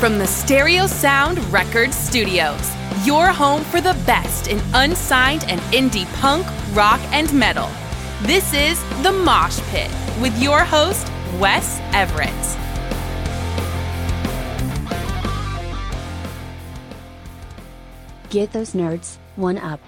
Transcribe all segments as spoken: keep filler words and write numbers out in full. From the Stereo Sound Records Studios, your home for the best in unsigned and indie punk, rock, and metal. This is The Mosh Pit with your host, Wes Everett. Get those nerds one up.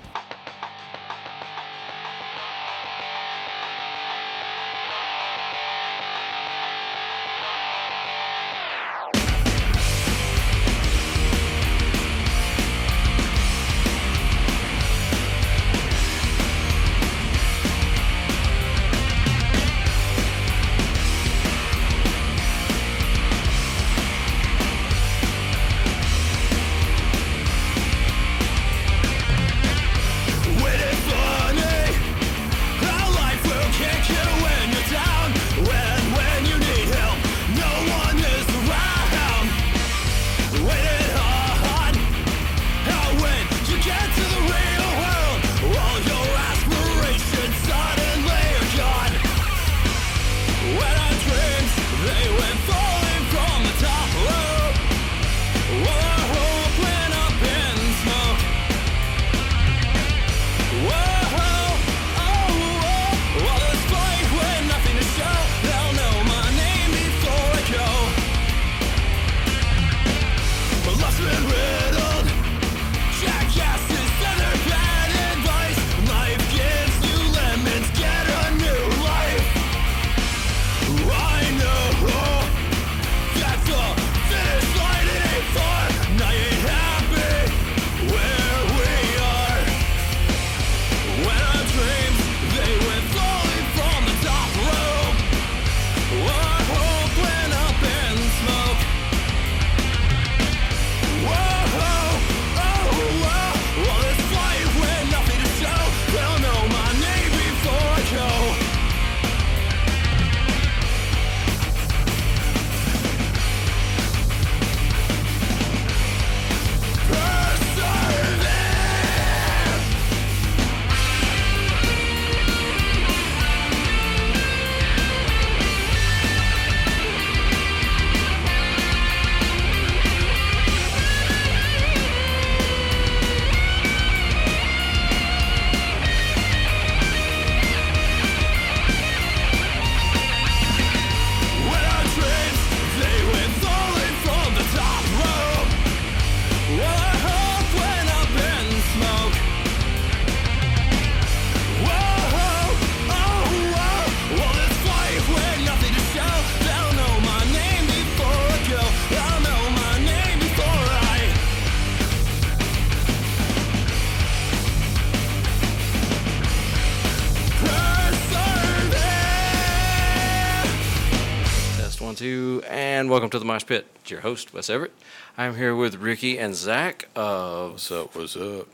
Welcome to the Mosh Pit. It's your host, Wes Everett. I'm here with Ricky and Zach of... What's up, what's up?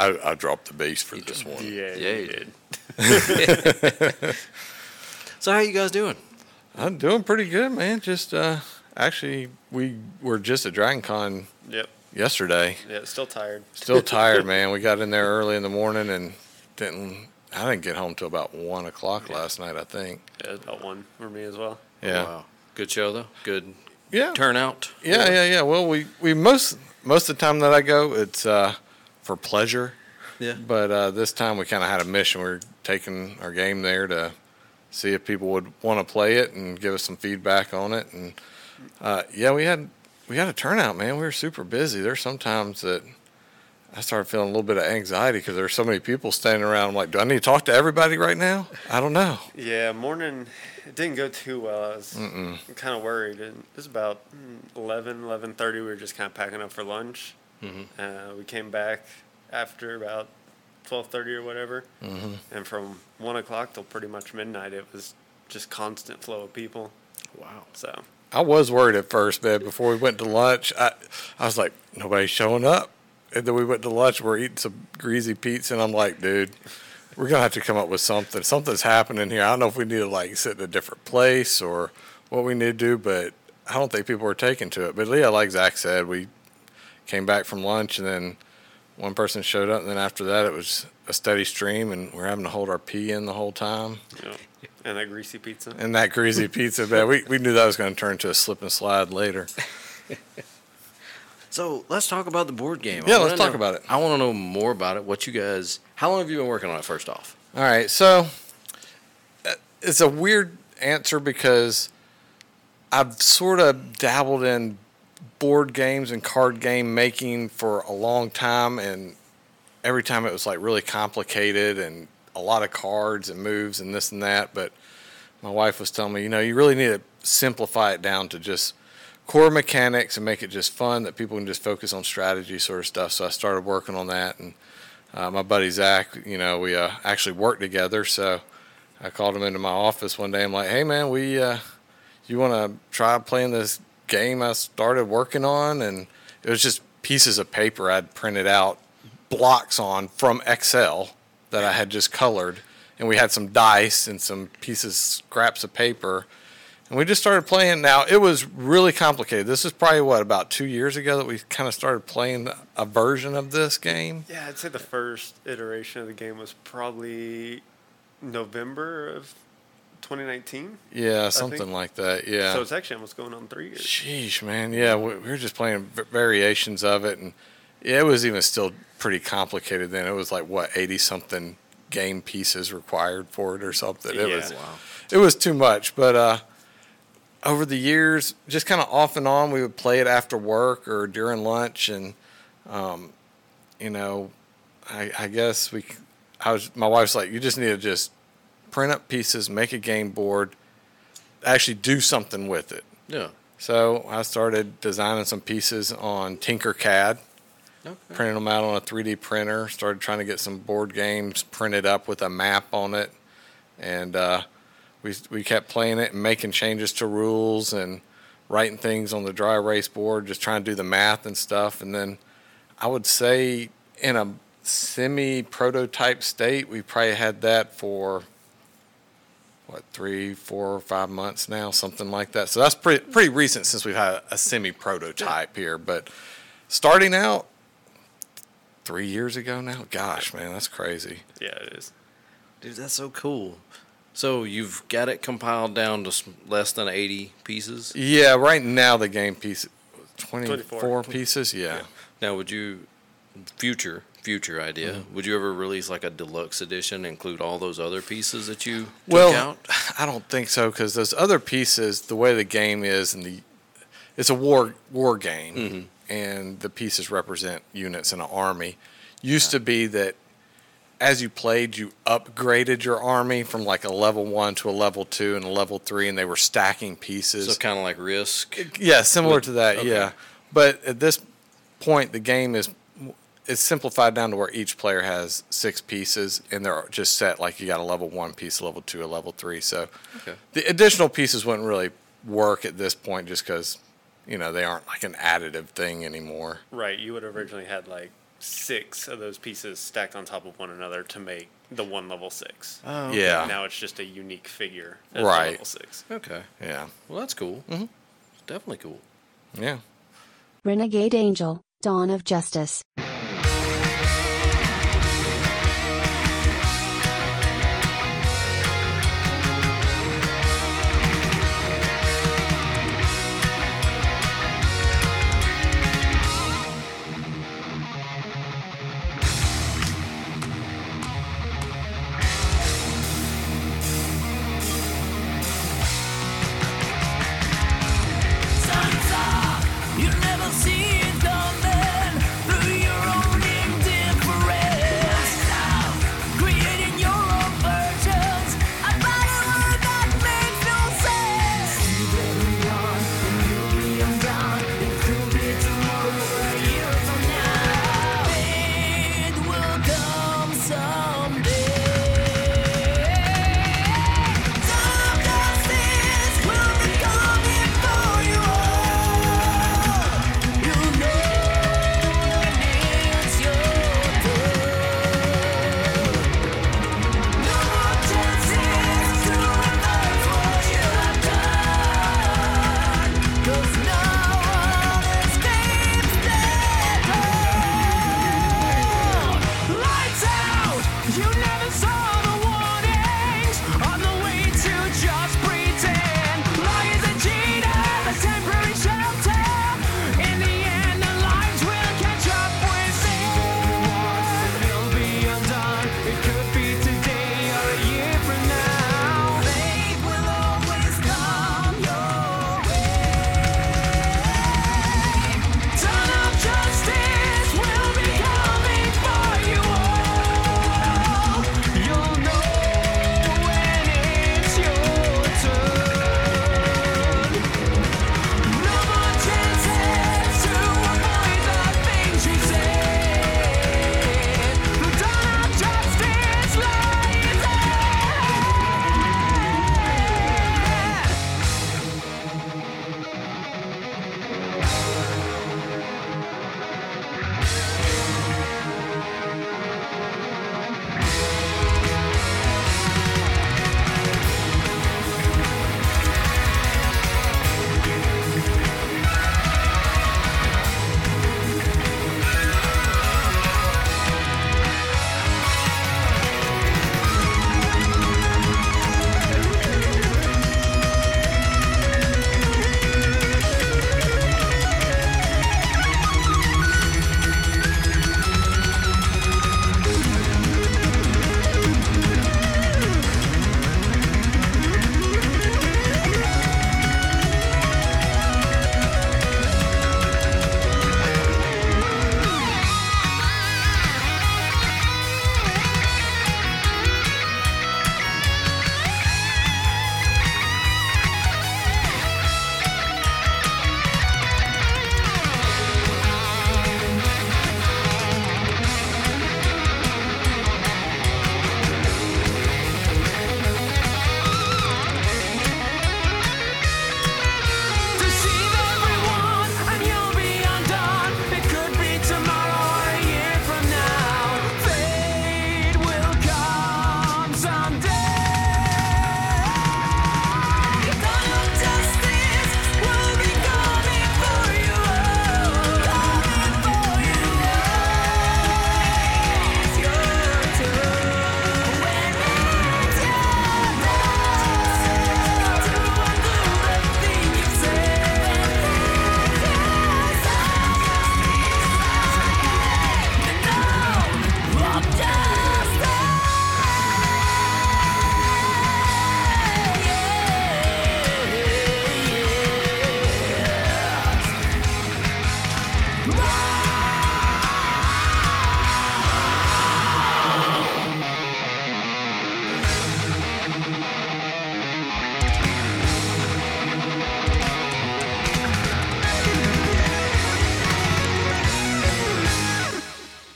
I, I dropped the bass for you this did. one. Yeah, yeah you did. So how you guys doing? I'm doing pretty good, man. Just, uh, actually, we were just at Dragon Con yep. yesterday. Yeah, still tired. Still tired, man. We got in there early in the morning and didn't... I didn't get home till about one o'clock yeah. last night, I think. Yeah, about one for me as well. Yeah. Oh, wow. Good show, though. Good yeah. turnout. Yeah, yeah, yeah. Well, we, we most most of the time that I go, it's uh, for pleasure. Yeah. But uh, this time we kind of had a mission. We were taking our game there to see if people would want to play it and give us some feedback on it. And uh, yeah, we had we had a turnout, man. We were super busy. There's sometimes that I started feeling a little bit of anxiety because there's so many people standing around. I'm like, do I need to talk to everybody right now? I don't know. Yeah, morning, it didn't go too well. I was kind of worried. And it was about eleven, eleven thirty. We were just kind of packing up for lunch. Mm-hmm. Uh, we came back after about twelve thirty or whatever. Mm-hmm. And from one o'clock till pretty much midnight, it was just constant flow of people. Wow. So I was worried at first, man. Before we went to lunch, I, I was like, nobody's showing up. And then we went to lunch. We're eating some greasy pizza, and I'm like, dude, we're going to have to come up with something. Something's happening here. I don't know if we need to, like, sit in a different place or what we need to do, but I don't think people were taking to it. But, yeah, like Zach said, we came back from lunch, and then one person showed up, and then after that it was a steady stream, and we're having to hold our pee in the whole time. Yeah. And that greasy pizza. And that greasy pizza, man. We, we knew that was going to turn into a slip and slide later. So let's talk about the board game. Yeah, let's talk know, about it. I want to know more about it. What you guys, how long have you been working on it first off? All right, so it's a weird answer because I've sort of dabbled in board games and card game making for a long time, and every time it was like really complicated and a lot of cards and moves and this and that. But my wife was telling me, you know, you really need to simplify it down to just core mechanics and make it just fun that people can just focus on strategy sort of stuff. So I started working on that, and uh, my buddy Zach, you know, we uh, actually worked together. So I called him into my office one day. I'm like, hey man, we uh, you want to try playing this game I started working on? And it was just pieces of paper I'd printed out blocks on from Excel that I had just colored, and we had some dice and some pieces, scraps of paper, and we just started playing. Now, it was really complicated. This is probably, what, about two years ago that we kind of started playing a version of this game? Yeah, I'd say the first iteration of the game was probably November of twenty nineteen. Yeah, something like that, yeah. So it's actually almost going on three years. Sheesh, man, yeah, we were just playing variations of it, and it was even still pretty complicated then. It was like, what, eighty-something game pieces required for it or something. It yeah. was wow. It was too much. But uh, over the years, just kind of off and on, we would play it after work or during lunch. And, um, you know, I, I guess we I was, my wife's like, you just need to just print up pieces, make a game board, actually do something with it. Yeah. So I started designing some pieces on Tinkercad. Okay. Printed them out on a three D printer, started trying to get some board games printed up with a map on it, and uh, we we kept playing it and making changes to rules and writing things on the dry erase board, just trying to do the math and stuff. And then I would say in a semi-prototype state, we probably had that for, what, three, four, five months now, something like that. So that's pretty pretty recent since we've had a semi-prototype here. But starting out, Three years ago now? Gosh, man, that's crazy. Yeah, it is. Dude, that's so cool. So you've got it compiled down to less than eighty pieces? Yeah, right now the game piece, twenty-four, twenty-four. pieces? Yeah. yeah. Now, would you, future, future idea, mm-hmm. would you ever release like a deluxe edition, include all those other pieces that you took well, out? I don't think so, because those other pieces, the way the game is, and the it's a war war game. Mm-hmm. And the pieces represent units in an army. Used yeah. to be that as you played, you upgraded your army from like a level one to a level two and a level three, and they were stacking pieces. So kind of like Risk? Yeah, similar to that, okay. yeah. But at this point, the game is it's simplified down to where each player has six pieces, and they're just set like you got a level one piece, a level two, a level three. So okay. the additional pieces wouldn't really work at this point just because, you know, they aren't like an additive thing anymore. Right. You would have originally had like six of those pieces stacked on top of one another to make the one level six. Oh, okay. Yeah. Now it's just a unique figure at right. level six. Okay. Yeah. Well, that's cool. Mm-hmm. Definitely cool. Yeah. Renegade Angel, Dawn of Justice. See it coming through your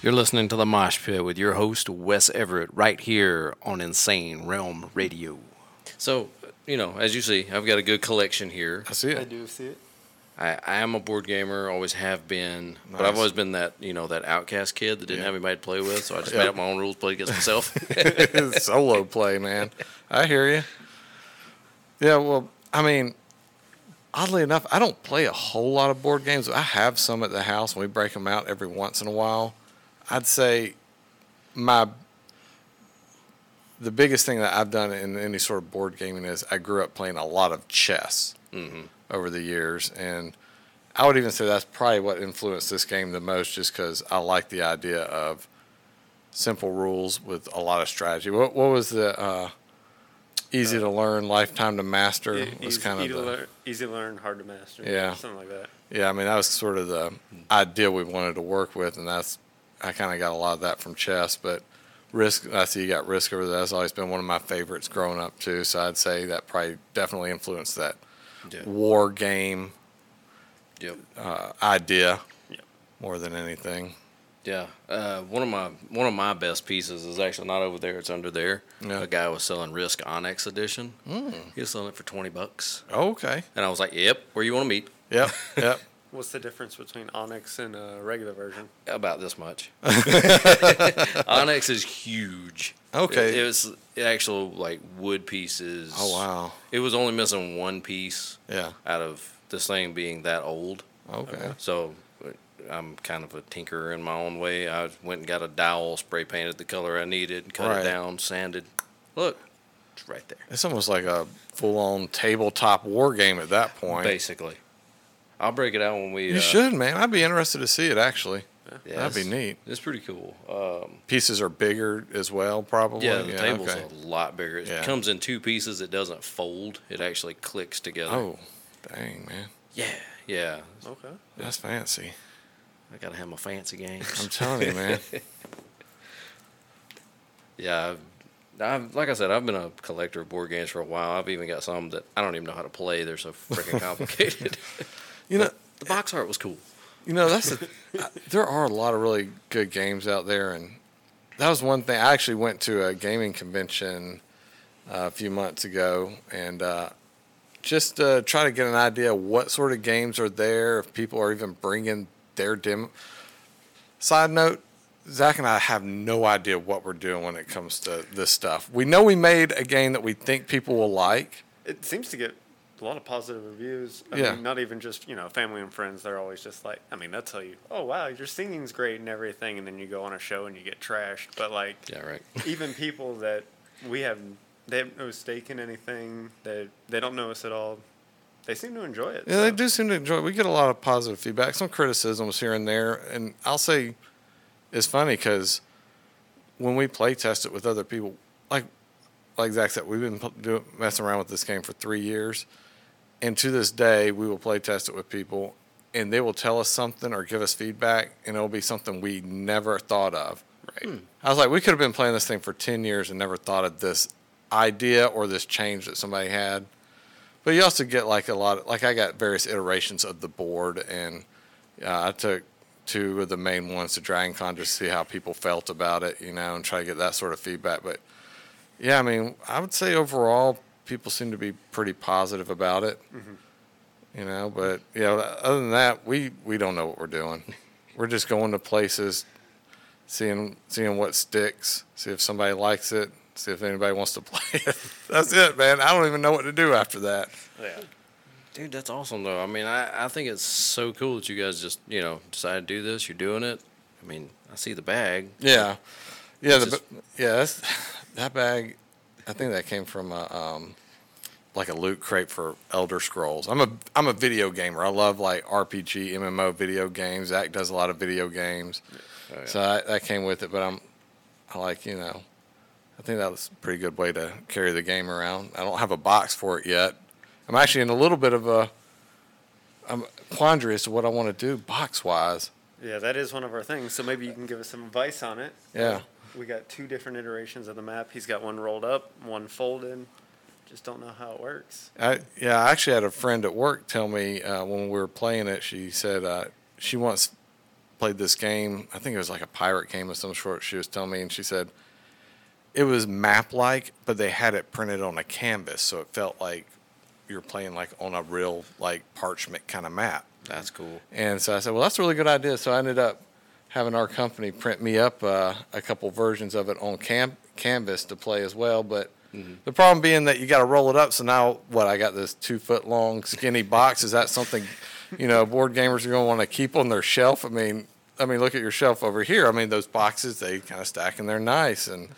You're listening to The Mosh Pit with your host, Wes Everett, right here on Insane Realm Radio. So, you know, as you see, I've got a good collection here. I see it. I do see it. I, I am a board gamer, always have been, nice. But I've always been that, you know, that outcast kid that didn't yeah. have anybody to play with, so I just yep. made up my own rules, played against myself. Solo play, man. I hear you. Yeah, well, I mean, oddly enough, I don't play a whole lot of board games. I have some at the house, and we break them out every once in a while. I'd say my the biggest thing that I've done in any sort of board gaming is I grew up playing a lot of chess. Mm-hmm. Over the years, and I would even say that's probably what influenced this game the most, just because I like the idea of simple rules with a lot of strategy. What what was the uh, easy uh, to learn, lifetime to master? Yeah, was easy, kind of easy, the, to learn, easy to learn, hard to master. Yeah, something like that. Yeah, I mean that was sort of the idea we wanted to work with, and that's I kind of got a lot of that from chess. But Risk, I see you got Risk over there. That's always been one of my favorites growing up too. So I'd say that probably definitely influenced that. Yeah. War game yep. uh, idea yep. more than anything. Yeah, uh, one of my one of my best pieces is actually not over there; it's under there. Yep. A guy was selling Risk Onyx edition. Mm. He was selling it for twenty bucks. Oh, okay. And I was like, "Yep, where you want to meet?" Yep, yep. What's the difference between Onyx and a regular version? About this much. Onyx is huge. Okay. It, it was actual like wood pieces. Oh wow. It was only missing one piece. Yeah. Out of this thing being that old. Okay. So I'm kind of a tinkerer in my own way. I went and got a dowel, spray painted the color I needed, cut right. it down, sanded. Look, it's right there. It's almost like a full-on tabletop war game at that point. Basically. I'll break it out when we... You uh, should, man. I'd be interested to see it, actually. Yeah, that'd be neat. It's pretty cool. Um, pieces are bigger as well, probably? Yeah, the yeah, table's okay. a lot bigger. It yeah. comes in two pieces. It doesn't fold. It actually clicks together. Oh, dang, man. Yeah, yeah. Okay. That's fancy. I got to have my fancy games. I'm telling you, man. yeah, I've... I've, like I said, I've been a collector of board games for a while. I've even got some that I don't even know how to play. They're so freaking complicated. you know, the box art was cool. You know, that's a, I, there are a lot of really good games out there, and that was one thing. I actually went to a gaming convention uh, a few months ago, and uh, just uh, try to get an idea of what sort of games are there, if people are even bringing their demo. Side note. Zach and I have no idea what we're doing when it comes to this stuff. We know we made a game that we think people will like. It seems to get a lot of positive reviews. I yeah. mean, not even just, you know, family and friends. They're always just like, I mean, they'll tell you, oh, wow, your singing's great and everything. And then you go on a show and you get trashed. But, like, yeah, right. even people that we have, they have no stake in anything. They, they don't know us at all. They seem to enjoy it. Yeah, so. They do seem to enjoy it. We get a lot of positive feedback. Some criticisms here and there. And I'll say... It's funny because when we play test it with other people, like like Zach said, we've been doing, messing around with this game for three years, and to this day, we will play test it with people, and they will tell us something or give us feedback, and it'll be something we never thought of. Right? Hmm. I was like, we could have been playing this thing for ten years and never thought of this idea or this change that somebody had. But you also get like a lot of, like I got various iterations of the board, and uh, I took two of the main ones to Dragon Con to see how people felt about it, you know, and try to get that sort of feedback. But, yeah, I mean, I would say overall people seem to be pretty positive about it, mm-hmm. you know. But, you know, other than that, we, we don't know what we're doing. We're just going to places, seeing seeing what sticks, see if somebody likes it, see if anybody wants to play it. That's it, man. I don't even know what to do after that. Yeah. Dude, that's awesome, though. I mean, I, I think it's so cool that you guys just, you know, decided to do this. You're doing it. I mean, I see the bag. Yeah. Yeah, the, just... yeah that's, that bag, I think that came from, a, um, like, a loot crate for Elder Scrolls. I'm a I'm a video gamer. I love, like, R P G, M M O video games. Zach does a lot of video games. Oh, yeah. So I, that came with it. But I'm, I like, you know, I think that was a pretty good way to carry the game around. I don't have a box for it yet. I'm actually in a little bit of a I'm quandary as to what I want to do box-wise. Yeah, that is one of our things, so maybe you can give us some advice on it. Yeah. We got two different iterations of the map. He's got one rolled up, one folded. Just don't know how it works. I, yeah, I actually had a friend at work tell me uh, when we were playing it, she said uh, she wants played this game. I think it was like a pirate game of some sort. She was telling me, and she said it was map-like, but they had it printed on a canvas, so it felt like you're playing like on a real like parchment kind of map. That's cool. And so I said, well, that's a really good idea. So I ended up having our company print me up uh, a couple versions of it on cam- canvas to play as well. But mm-hmm. the problem being that you got to roll it up. So now what? I got this two foot long skinny box. Is that something, you know, board gamers are going to want to keep on their shelf? I mean, I mean, look at your shelf over here. I mean, those boxes, they kind of stack and they're nice. And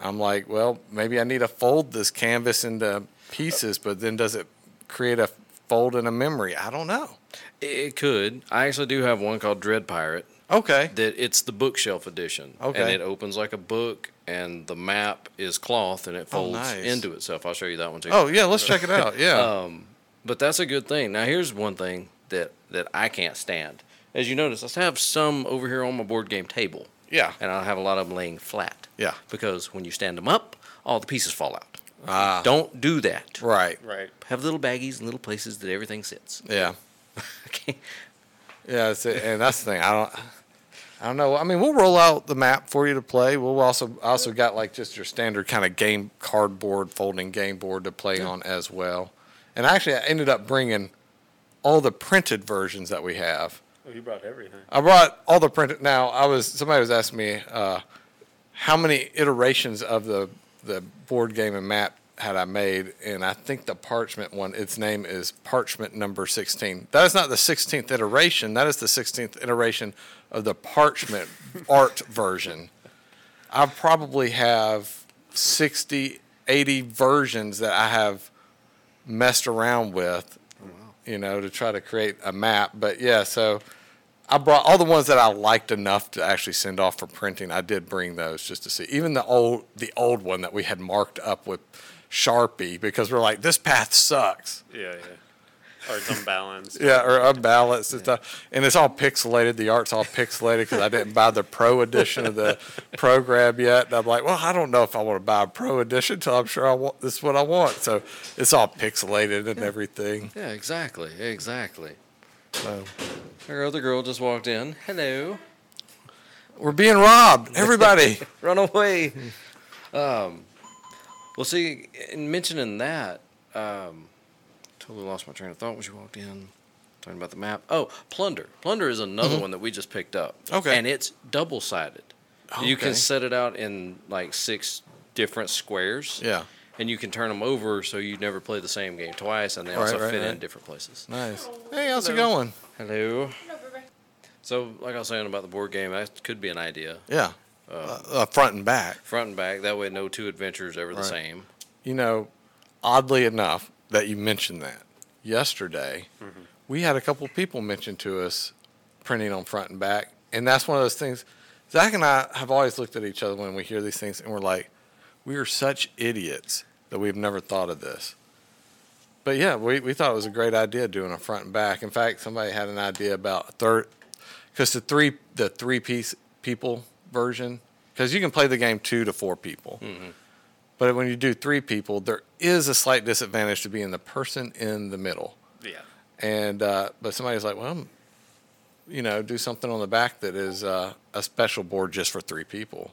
I'm like, well, maybe I need to fold this canvas into pieces, but then does it create a fold in a memory? I don't know. It could. I actually do have one called Dread Pirate. Okay. That it's the bookshelf edition. Okay. And it opens like a book, and the map is cloth, and it folds oh, nice. into itself. I'll show you that one too. Oh yeah, let's check it out. Yeah. Um, but that's a good thing. Now here's one thing that that I can't stand. As you notice, I have some over here on my board game table. Yeah. And I have a lot of them laying flat. Yeah. Because when you stand them up, all the pieces fall out. Ah. Don't do that. Right. Right. Have little baggies and little places that everything sits. Yeah. Okay. Yeah, that's it. And that's the thing. I don't. I don't know. I mean, we'll roll out the map for you to play. We'll also also got like just your standard kind of game cardboard folding game board to play yeah. on as well. And actually, I ended up bringing all the printed versions that we have. Oh, you brought everything. I brought all the printed. Now, I was somebody was asking me uh, how many iterations of the the board game and map had I made, and I think the Parchment one, its name is Parchment number sixteen. That is not the sixteenth iteration. That is the sixteenth iteration of the Parchment art version. I probably have sixty, eighty versions that I have messed around with, oh, wow. you know, to try to create a map. But, yeah, so I brought all the ones that I liked enough to actually send off for printing. I did bring those just to see. Even the old the old one that we had marked up with Sharpie, because we're like, this path sucks. Yeah, yeah. Or it's unbalanced. yeah, or unbalanced yeah. and stuff. And it's all pixelated. The art's all pixelated because I didn't buy the pro edition of the program yet. And I'm like, well, I don't know if I want to buy a pro edition until I'm sure I want this is what I want. So it's all pixelated and yeah. everything. Yeah, exactly. Exactly. So our other girl just walked in. Hello. We're being robbed. Everybody. Run away. Um Well, see, in mentioning that, um, totally lost my train of thought when she walked in, talking about the map. Oh, Plunder. Plunder is another mm-hmm. one that we just picked up. Okay. And it's double-sided. Okay. You can set it out in, like, six different squares. Yeah. And you can turn them over so you never play the same game twice, and they right, also right, fit right. in different places. Nice. Hello. Hey, how's Hello. it going? Hello. Hello. So, like I was saying about the board game, that could be an idea. Yeah. Uh, uh, front and back. Front and back. That way no two adventures are ever right. the same. You know, oddly enough that you mentioned that. Yesterday, mm-hmm. we had a couple of people mention to us printing on front and back. And that's one of those things. Zach and I have always looked at each other when we hear these things, and we're like, we are such idiots that we've never thought of this. But, yeah, we, we thought it was a great idea doing a front and back. In fact, somebody had an idea about a third – because the three, the three-piece people – version, because you can play the game two to four people, mm-hmm. but when you do three people, there is a slight disadvantage to being the person in the middle. Yeah, and uh, but somebody's like, well, you know, do something on the back that is uh, a special board just for three people,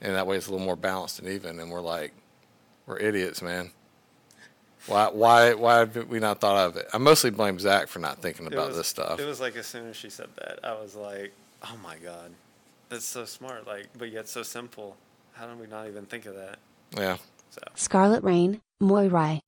and that way it's a little more balanced and even. And we're like, we're idiots, man. Why, why, why have we not thought of it? I mostly blame Zach for not thinking about was, this stuff. It was like as soon as she said that, I was like, oh my god. That's so smart, like, but yet so simple. How did we not even think of that? Yeah. So. Scarlet Rain, Moirai.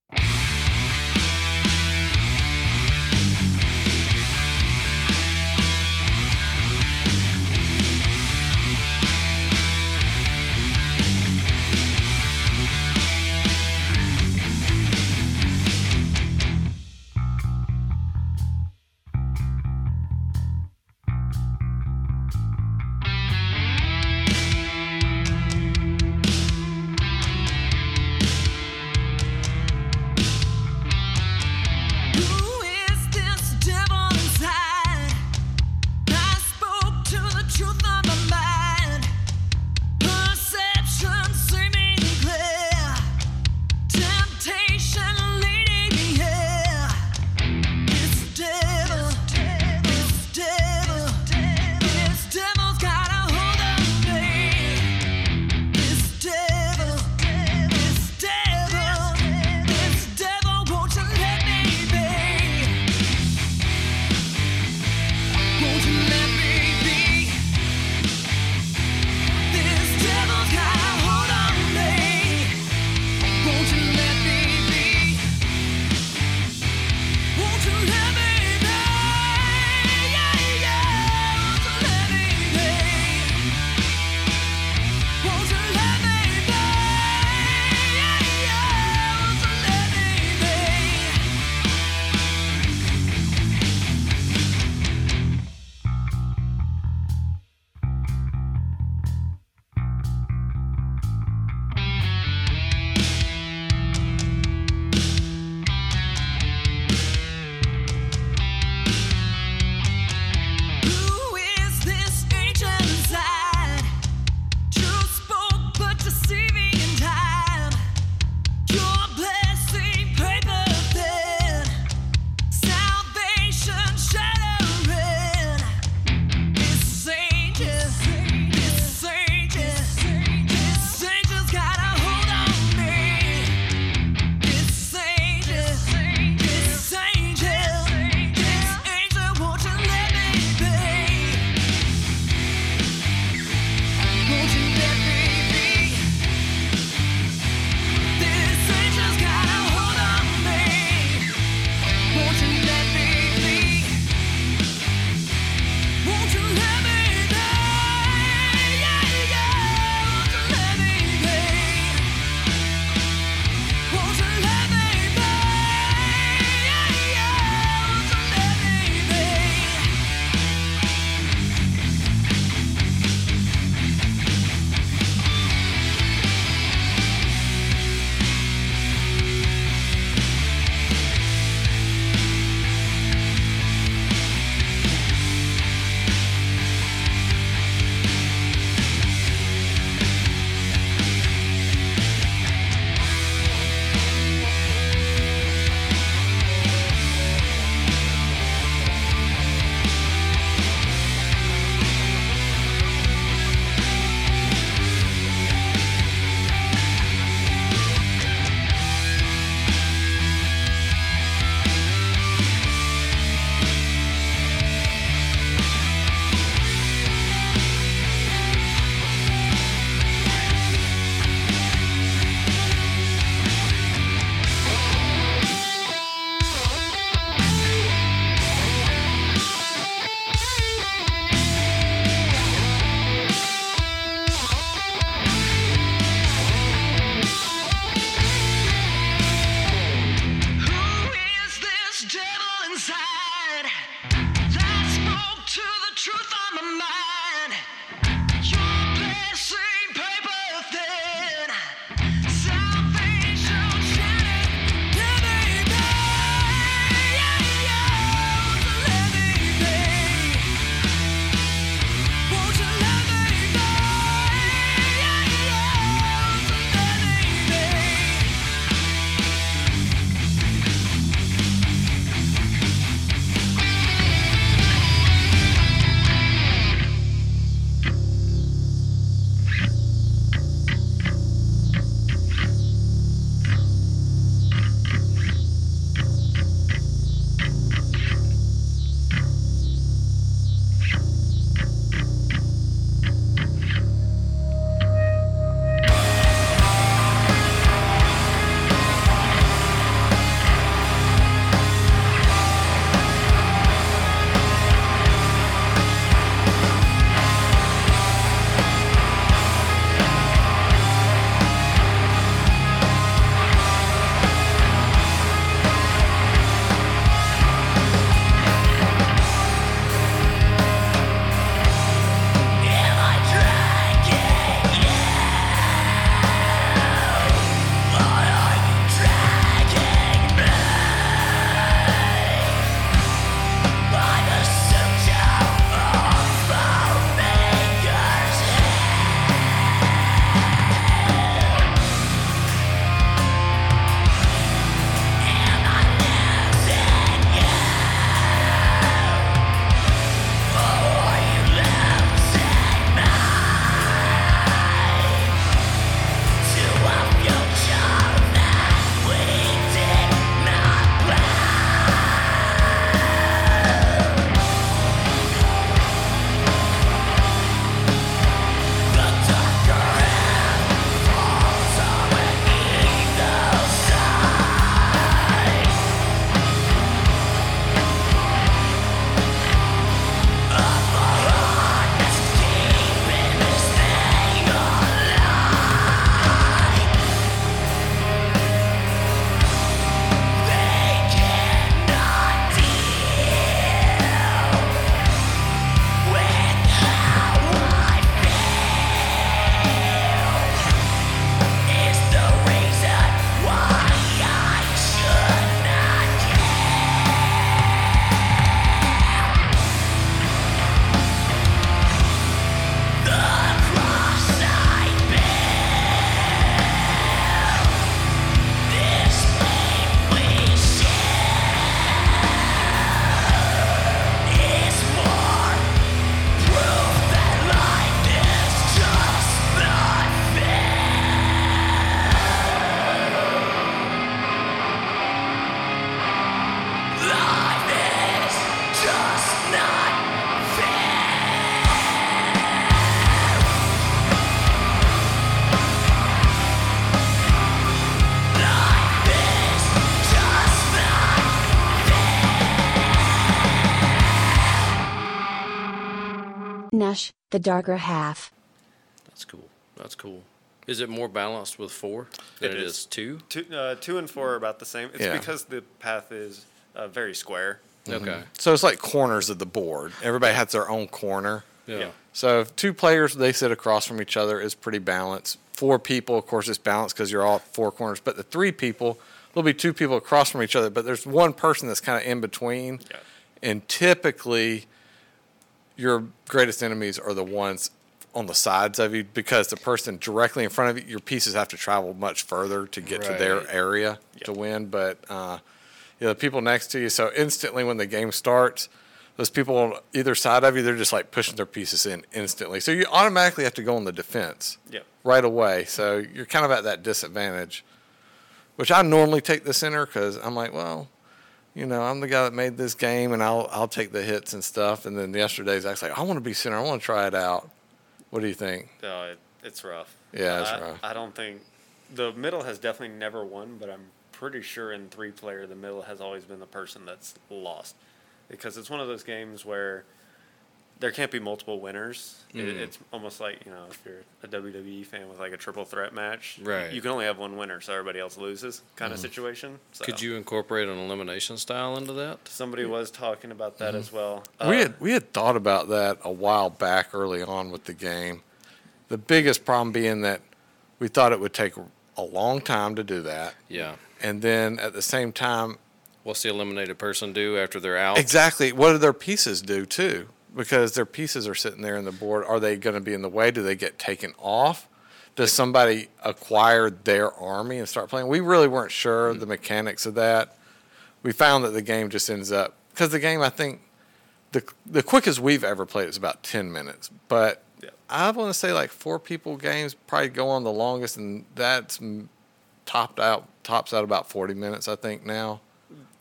Nash, The Darker Half. That's cool. That's cool. Is it more balanced with four than it, it is. is two? Two, uh, two and four are about the same. It's yeah. because the path is uh, very square. Mm-hmm. Okay. So it's like corners of the board. Everybody has their own corner. Yeah. yeah. So if two players, they sit across from each other, it's pretty balanced. Four people, of course, it's balanced because you're all at four corners. But the three people, there'll be two people across from each other, but there's one person that's kind of in between. Yeah. And typically, your greatest enemies are the ones on the sides of you, because the person directly in front of you, your pieces have to travel much further to get right. to their area yep. to win. But uh, you know, the people next to you, so instantly when the game starts, those people on either side of you, they're just like pushing their pieces in instantly. So you automatically have to go on the defense yep. right away. So you're kind of at that disadvantage, which I normally take the center because I'm like, well, you know, I'm the guy that made this game, and I'll I'll take the hits and stuff. And then yesterday's I was like, I want to be center. I want to try it out. What do you think? No, it, it's rough. Yeah, it's I, rough. I don't think the middle has definitely never won, but I'm pretty sure in three player the middle has always been the person that's lost, because it's one of those games where there can't be multiple winners. Mm. It, it's almost like, you know, if you're a W W E fan with like a triple threat match, right. you can only have one winner, so everybody else loses kind mm. of situation. So. Could you incorporate an elimination style into that? Somebody yeah. was talking about that mm. as well. We uh, had we had thought about that a while back early on with the game. The biggest problem being that we thought it would take a long time to do that. Yeah. And then at the same time... What's the eliminated person do after they're out? Exactly. What do their pieces do, too? Because their pieces are sitting there in the board. Are they going to be in the way? Do they get taken off? Does somebody acquire their army and start playing? We really weren't sure of the mechanics of that. We found that the game just ends up... Because the game, I think, the the quickest we've ever played is about ten minutes. But yeah. I want to say like four people games probably go on the longest, and that's topped out, tops out about forty minutes, I think, now.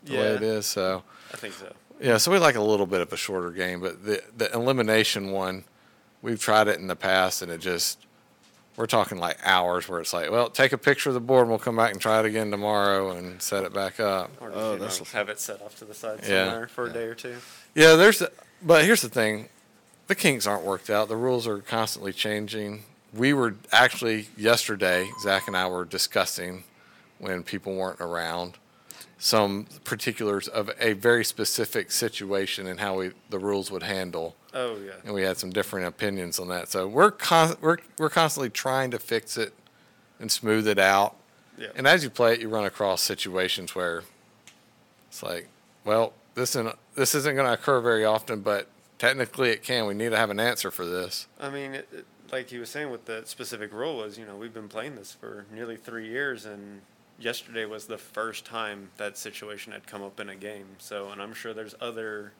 The yeah. way it is, so... I think so. Yeah, so we like a little bit of a shorter game, but the, the elimination one, we've tried it in the past, and it just, we're talking like hours where it's like, well, take a picture of the board, and we'll come back and try it again tomorrow and set it back up. Or oh, that's know, have it set off to the side yeah. somewhere for yeah. a day or two. Yeah, there's, a, but here's the thing. The kinks aren't worked out. The rules are constantly changing. We were actually, yesterday, Zach and I were discussing when people weren't around some particulars of a very specific situation and how we the rules would handle. Oh yeah. And we had some different opinions on that. So we're con- we're we're constantly trying to fix it and smooth it out. Yeah. And as you play it, you run across situations where it's like, well, this in, this isn't going to occur very often, but technically it can. We need to have an answer for this. I mean, it, it, like you were saying with the specific rule is, you know, we've been playing this for nearly three years and yesterday was the first time that situation had come up in a game. So, and I'm sure there's other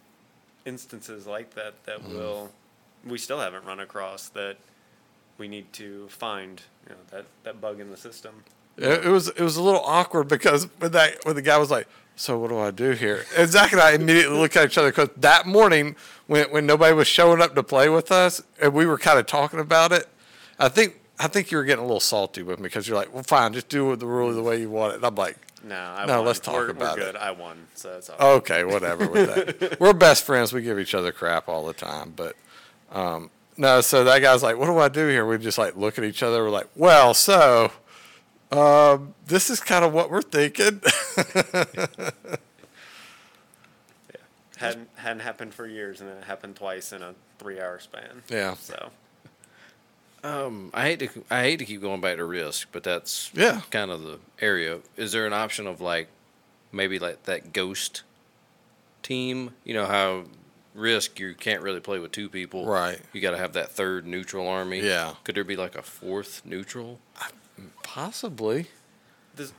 instances like that that mm. will, we still haven't run across that we need to find, you know, that, that bug in the system. It, it was it was a little awkward because when that when the guy was like, so what do I do here? And Zach and I immediately looked at each other because that morning when when nobody was showing up to play with us and we were kind of talking about it, I think. I think you were getting a little salty with me because you're like, well, fine, just do the rule the way you want it. And I'm like, no, I no won. Let's talk we're, about we're good. It. I won, so that's all right. Okay, whatever with that. We're best friends. We give each other crap all the time. But, um, no, so that guy's like, what do I do here? We just, like, look at each other. We're like, well, so um, this is kind of what we're thinking. yeah. Hadn't, hadn't happened for years, and then it happened twice in a three-hour span. Yeah. So. Um, I hate to I hate to keep going back to Risk, but that's yeah. kind of the area. Is there an option of like maybe like that ghost team? You know how Risk you can't really play with two people, right? You got to have that third neutral army. Yeah, could there be like a fourth neutral? Possibly. This,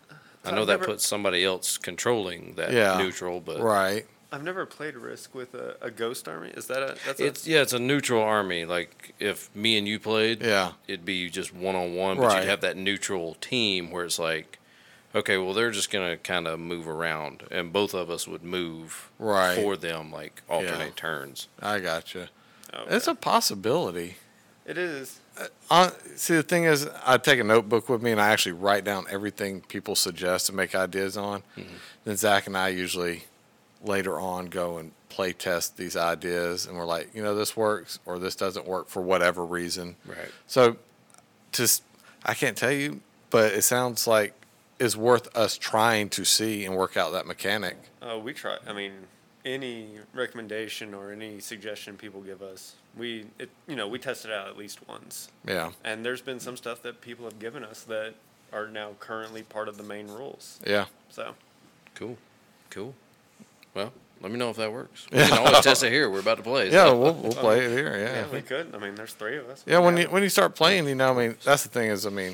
I know I've that never... puts somebody else controlling that yeah. neutral, but right. I've never played Risk with a, a ghost army. Is that a? That's it's a, yeah. It's a neutral army. Like if me and you played, yeah. it'd be just one on one. But right. you'd have that neutral team where it's like, okay, well they're just gonna kind of move around, and both of us would move right. for them, like alternate yeah. turns. I gotcha. Okay. It's a possibility. It is. Uh, I, see, the thing is, I take a notebook with me and I actually write down everything people suggest and make ideas on. Mm-hmm. Then Zach and I usually later on go and play test these ideas, and we're like, you know, this works or this doesn't work for whatever reason. Right. So, just I can't tell you, but it sounds like it's worth us trying to see and work out that mechanic. Uh, we try. I mean, any recommendation or any suggestion people give us, we it you know we test it out at least once. Yeah. And there's been some stuff that people have given us that are now currently part of the main rules. Yeah. So. Cool. Cool. Well, let me know if that works. We can always test it here. We're about to play. So. Yeah, we'll we'll play it here. Yeah. Yeah, we could. I mean, there's three of us. Yeah, when you when you start playing, you know, I mean, that's the thing is, I mean,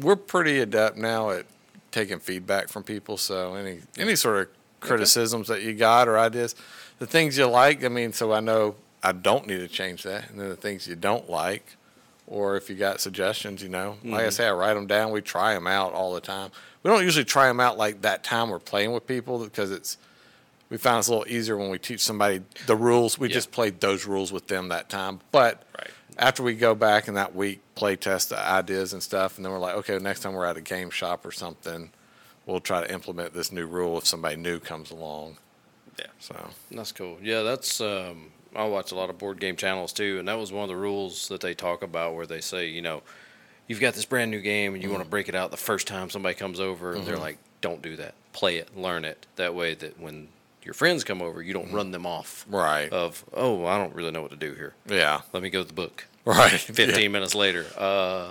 we're pretty adept now at taking feedback from people. So any any sort of criticisms okay. that you got or ideas, the things you like, I mean, so I know I don't need to change that. And then the things you don't like, or if you got suggestions, you know, like mm-hmm. I say, I write them down. We try them out all the time. We don't usually try them out like that time we're playing with people because it's. We found it's a little easier when we teach somebody the rules. We yeah. just played those rules with them that time. But right. after we go back in that week, play test the ideas and stuff, and then we're like, okay, next time we're at a game shop or something, we'll try to implement this new rule if somebody new comes along. Yeah. So that's cool. Yeah, that's um, I watch a lot of board game channels too, and that was one of the rules that they talk about where they say, you know, you've got this brand new game and you mm-hmm. want to break it out the first time somebody comes over. Mm-hmm. They're like, don't do that. Play it, learn it. That way that when your friends come over, you don't mm-hmm. run them off. Right. Of, oh, I don't really know what to do here. Yeah. Let me go to the book. Right. fifteen yeah. minutes later. Uh.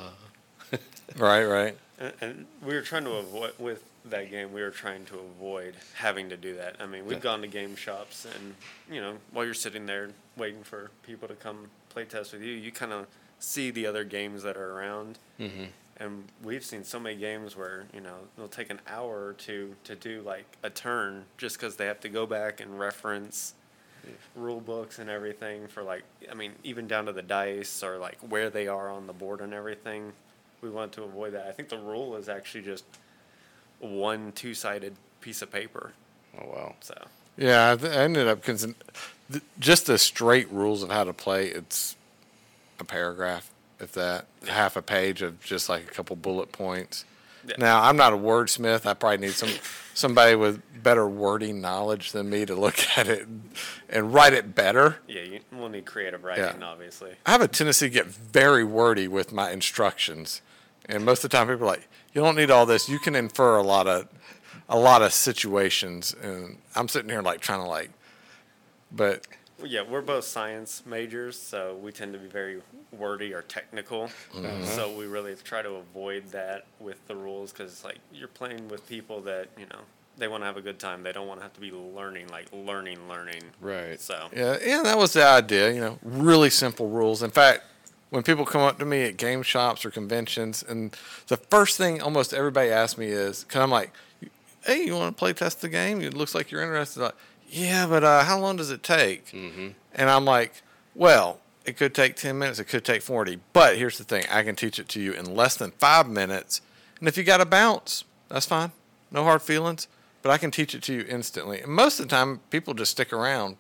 right, right. And, and we were trying to avoid, with that game, we were trying to avoid having to do that. I mean, we've yeah. gone to game shops and, you know, while you're sitting there waiting for people to come play test with you, you kind of see the other games that are around. Mm-hmm. And we've seen so many games where, you know, it'll take an hour or two to do, like, a turn just because they have to go back and reference yeah. rule books and everything for, like, I mean, even down to the dice or, like, where they are on the board and everything. We want to avoid that. I think the rule is actually just one two-sided piece of paper. Oh, wow. So. Yeah, I, th- I ended up, cons- th- just the straight rules of how to play, it's a paragraph. If that, half a page of just like a couple bullet points. Yeah. Now, I'm not a wordsmith. I probably need some somebody with better wording knowledge than me to look at it and, and write it better. Yeah, you, we'll need creative writing, yeah. obviously. I have a tendency to get very wordy with my instructions, and most of the time people are like, "You don't need all this. You can infer a lot of a lot of situations." And I'm sitting here like trying to like, but. Yeah, we're both science majors, so we tend to be very wordy or technical. Mm-hmm. So we really try to avoid that with the rules because, like, you're playing with people that, you know, they want to have a good time. They don't want to have to be learning, like, learning, learning. Right. So yeah, yeah, that was the idea, you know, really simple rules. In fact, when people come up to me at game shops or conventions, and the first thing almost everybody asks me is, because I'm like, hey, you want to play test the game? It looks like you're interested. Like, yeah, but uh, how long does it take? Mm-hmm. And I'm like, well, it could take ten minutes. It could take forty. But here's the thing. I can teach it to you in less than five minutes. And if you got to bounce, that's fine. No hard feelings. But I can teach it to you instantly. And most of the time, people just stick around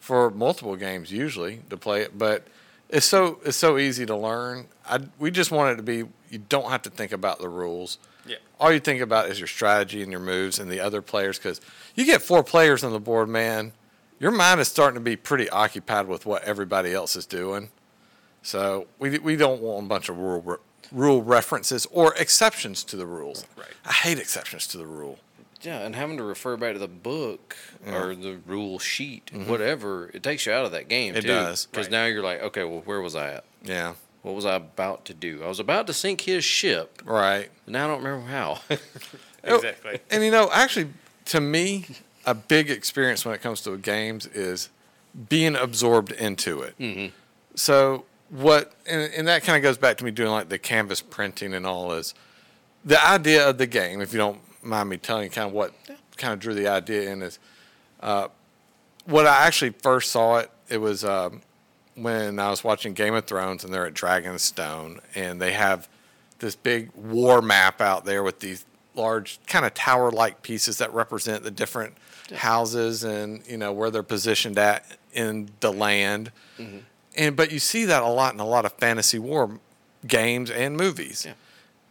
for multiple games usually to play it. But it's so it's so easy to learn. I, we just want it to be you don't have to think about the rules. Yeah. All you think about is your strategy and your moves and the other players because you get four players on the board, man. Your mind is starting to be pretty occupied with what everybody else is doing. So we we don't want a bunch of rule rule references or exceptions to the rules. Right. I hate exceptions to the rule. Yeah, and having to refer back to the book yeah. or the rule sheet, mm-hmm. whatever, it takes you out of that game, it too. It does. Because right. now you're like, okay, well, where was I at? Yeah. What was I about to do? I was about to sink his ship. Right. Now I don't remember how. Exactly. And, you know, actually, to me, a big experience when it comes to games is being absorbed into it. Mm-hmm. So what, and, and that kind of goes back to me doing, like, the canvas printing and all is the idea of the game, if you don't mind me telling you kind of what yeah. kind of drew the idea in is uh, what I actually first saw it, it was um, – when I was watching Game of Thrones and they're at Dragonstone and they have this big war map out there with these large kind of tower-like pieces that represent the different houses and, you know, where they're positioned at in the land. Mm-hmm. And but you see that a lot in a lot of fantasy war games and movies. Yeah.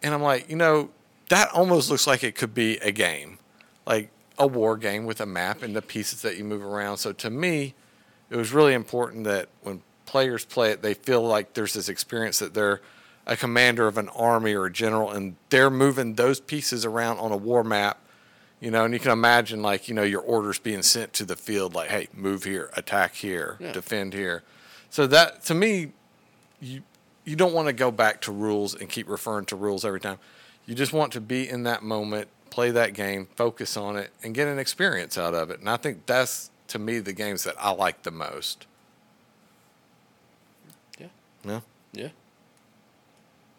And I'm like, you know, that almost looks like it could be a game. Like, a war game with a map and the pieces that you move around. So to me, it was really important that when players play it, they feel like there's this experience that they're a commander of an army or a general, and they're moving those pieces around on a war map, you know, and you can imagine, like, you know, your orders being sent to the field, like, hey, move here, attack here, yeah. defend here. So that, to me, you you don't want to go back to rules and keep referring to rules every time. You just want to be in that moment, play that game, focus on it, and get an experience out of it. And I think that's, to me, the games that I like the most. Yeah. Yeah? Yeah.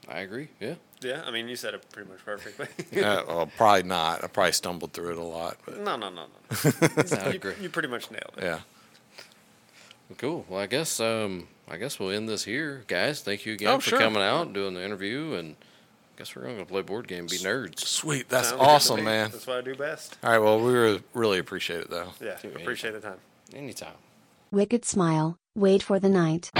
I agree, yeah. Yeah, I mean, you said it pretty much perfectly. uh, well, probably not. I probably stumbled through it a lot. But. No, no, no, no. I agree. You, you pretty much nailed it. Yeah. Well, cool. Well, I guess um, I guess we'll end this here, guys. Thank you again oh, for sure. coming out and doing the interview, and I guess we're going to play board game and be nerds. Sweet. That's Sounds awesome, man. That's what I do best. All right, well, we really, really appreciate it, though. Yeah, Dude, appreciate anytime. the time. Anytime. Wicked Smile, wait for the night.